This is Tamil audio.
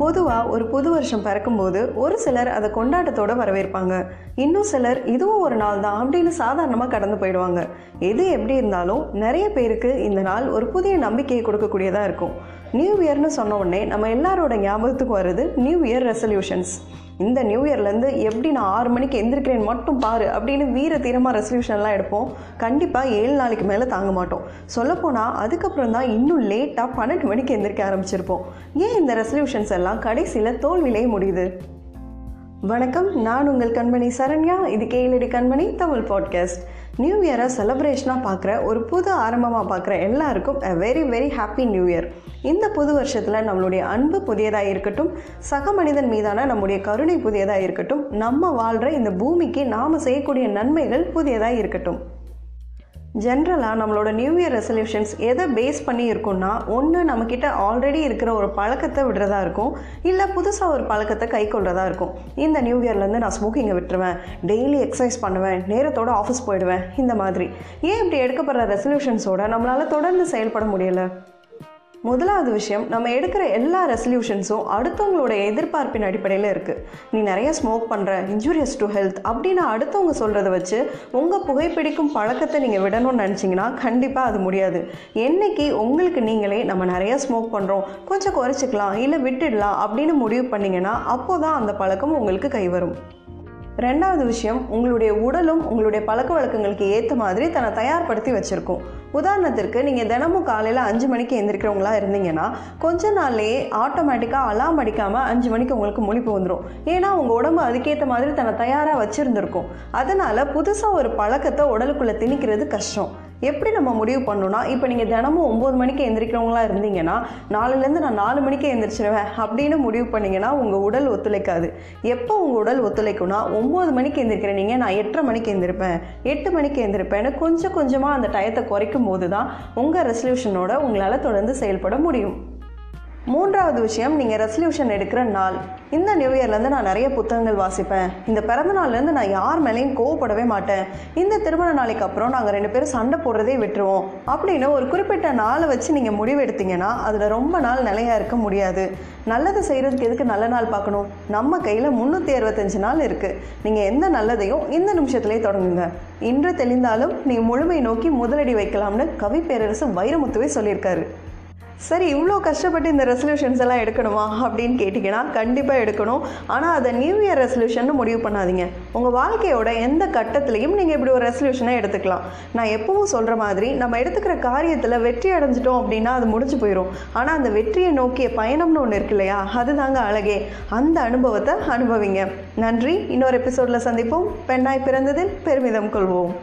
பொதுவாக ஒரு புது வருஷம் பிறக்கும்போது ஒரு சிலர் அதை கொண்டாட்டத்தோடு வரவேற்பாங்க, இன்னும் சிலர் இதுவும் ஒரு நாள் தான் அப்படின்னு சாதாரணமாக கடந்து போயிடுவாங்க. எது எப்படி இருந்தாலும் நிறைய பேருக்கு இந்த நாள் ஒரு புதிய நம்பிக்கையை கொடுக்கக்கூடியதாக இருக்கும். நியூ இயர்னு சொன்ன உடனே நம்ம எல்லாரோட ஞாபகத்துக்கு வருது நியூ இயர் ரெசல்யூஷன்ஸ். இந்த நியூ இயர்லேருந்து எப்படி நான் 6 மணிக்கு எந்திரிக்கிறேன் மட்டும் பாரு அப்படின்னு வீர தீரமாக ரெசல்யூஷன்லாம் எடுப்போம். கண்டிப்பாக 7 நாளைக்கு மேலே தாங்க மாட்டோம். சொல்லப்போனால் அதுக்கப்புறம் தான் இன்னும் லேட்டாக 12 மணிக்கு எந்திரிக்க ஆரம்பிச்சிருப்போம். ஏன் இந்த ரெசல்யூஷன்ஸ் எல்லாம் கடைசியில் தோல்விலே முடியுது? வணக்கம், நான் உங்கள் கண்மணி சரண்யா. இது கேளடி கண்மணி தமிழ் பாட்காஸ்ட். நியூ இயரை செலிப்ரேஷனாக பார்க்குற ஒரு புது ஆரம்பமாக பார்க்குற எல்லாருக்கும் a very very happy new year. இந்த புது வருஷத்தில் நம்மளுடைய அன்பு புதியதாக இருக்கட்டும், சக மனிதன் மீதான நம்முடைய கருணை புதியதாக இருக்கட்டும், நம்ம வாழ்கிற இந்த பூமிக்கு நாம் செய்யக்கூடிய நன்மைகள் புதியதாக இருக்கட்டும். ஜென்ரலாக நம்மளோட நியூ இயர் ரெசல்யூஷன்ஸ் எதை பேஸ் பண்ணி இருக்குன்னா, ஒன்று நம்மக்கிட்ட ஆல்ரெடி இருக்கிற ஒரு பழக்கத்தை விடுறதா இருக்கும், இல்லை புதுசாக ஒரு பழக்கத்தை கை கொள்றதா இருக்கும். இந்த நியூ இயர்லேருந்து நான் ஸ்மோக்கிங்கை விட்டுருவேன், டெய்லி எக்ஸசைஸ் பண்ணுவேன், நேரத்தோடு ஆஃபீஸ் போயிடுவேன். இந்த மாதிரி ஏன் இப்படி எடுக்கப்படுற ரெசல்யூஷன்ஸோட நம்மளால் தொடர்ந்து செயல்பட முடியலை? முதலாவது விஷயம், நம்ம எடுக்கிற எல்லா ரெசல்யூஷன்ஸும் அடுத்தவங்களோட எதிர்பார்ப்பின் அடிப்படையில் இருக்குது. நீ நிறைய ஸ்மோக் பண்ணுற, இன்ஜூரியஸ் டு ஹெல்த் அப்படின்னு அடுத்தவங்க சொல்கிறத வச்சு உங்கள் புகைப்பிடிக்கும் பழக்கத்தை நீங்கள் விடணும்னு நினச்சிங்கன்னா கண்டிப்பாக அது முடியாது. என்றைக்கு உங்களுக்கு நீங்களே நம்ம நிறையா ஸ்மோக் பண்ணுறோம், கொஞ்சம் குறைச்சிக்கலாம் இல்லை விட்டுடலாம் அப்படின்னு முடிவு பண்ணிங்கன்னா அப்போ தான் அந்த பழக்கம் உங்களுக்கு கை வரும். ரெண்டாவது விஷயம், உங்களுடைய உடலும் உங்களுடைய பழக்க வழக்கங்களுக்கு ஏற்ற மாதிரி தன்னை தயார்படுத்தி வச்சுருக்கும். உதாரணத்திற்கு, நீங்கள் தினமும் காலையில் 5 மணிக்கு எந்திரிக்கிறவங்களா இருந்தீங்கன்னா கொஞ்ச நாள்லேயே ஆட்டோமேட்டிக்காக அலாம் அடிக்காமல் 5 மணிக்கு உங்களுக்கு முழிப்பு வந்துடும். ஏன்னா உங்கள் உடம்பு அதுக்கேற்ற மாதிரி தன்னை தயாராக வச்சுருந்துருக்கும். அதனால் புதுசாக ஒரு பழக்கத்தை உடலுக்குள்ளே திணிக்கிறது கஷ்டம். எப்படி நம்ம முடிவு பண்ணோன்னா, இப்போ நீங்கள் தினமும் 9 மணிக்கு எந்திரிக்கிறவங்களா இருந்தீங்கன்னா நாலுலேருந்து நான் 4 மணிக்கு எந்திரிச்சிருவேன் அப்படின்னு முடிவு பண்ணிங்கன்னா உங்கள் உடல் ஒத்துழைக்காது. எப்போ உங்கள் உடல் ஒத்துழைக்கும்னா, 9 மணிக்கு எந்திரிக்கிற நீங்கள் நான் 8:30 மணிக்கு எந்திரிப்பேன், 8 மணிக்கு எந்திரிப்பேன்னு கொஞ்சம் கொஞ்சமாக அந்த டயத்தை குறைக்கும் போது தான் உங்கள் ரெசல்யூஷனோட உங்களால் தொடர்ந்து செயல்பட முடியும். மூன்றாவது விஷயம், நீங்கள் ரெசல்யூஷன் எடுக்கிற நாள். இந்த நியூ இயர்லேருந்து நான் நிறைய புத்தகங்கள் வாசிப்பேன், இந்த பிறந்த நாள்லேருந்து நான் யார் மேலேயும் கோவப்படவே மாட்டேன், இந்த திருமண நாளைக்கு அப்புறம் நாங்கள் 2 பேரும் சண்டை போடுறதே விட்டுருவோம் அப்படின்னு ஒரு குறிப்பிட்ட நாளை வச்சு நீங்கள் முடிவு எடுத்தீங்கன்னா அதில் ரொம்ப நாள் நிலையாக இருக்க முடியாது. நல்லதை செய்கிறதுக்கு எதுக்கு நல்ல நாள் பார்க்கணும்? நம்ம கையில் 365 நாள் இருக்குது. நீங்கள் எந்த நல்லதையும் இந்த நிமிஷத்துலேயே தொடங்குங்க. இன்று தெளிந்தாலும் நீ முழுமை நோக்கி முதலடி வைக்கலாம்னு கவி பேரரசு வைரமுத்துவே சொல்லியிருக்காரு. சரி, இவ்வளோ கஷ்டப்பட்டு இந்த ரெசல்யூஷன்ஸ் எல்லாம் எடுக்கணுமா அப்படின்னு கேட்டிங்கன்னா கண்டிப்பாக எடுக்கணும். ஆனால் அதை நியூ இயர் ரெசல்யூஷன்னு முடிவு பண்ணாதீங்க. உங்கள் வாழ்க்கையோட எந்த கட்டத்துலேயும் நீங்கள் இப்படி ஒரு ரெசல்யூஷனை எடுத்துக்கலாம். நான் எப்பவும் சொல்கிற மாதிரி, நம்ம எடுத்துக்கிற காரியத்தில் வெற்றி அடைஞ்சிட்டோம் அப்படின்னா அது முடிஞ்சு போயிடும். ஆனால் அந்த வெற்றியை நோக்கிய பயணம்னு ஒன்று இருக்கு இல்லையா, அதுதாங்க அழகே. அந்த அனுபவத்தை அனுபவிங்க. நன்றி. இன்னொரு எபிசோடில் சந்திப்போம். பெண்ணாய் பிறந்ததில் பெருமிதம் கொள்வோம்.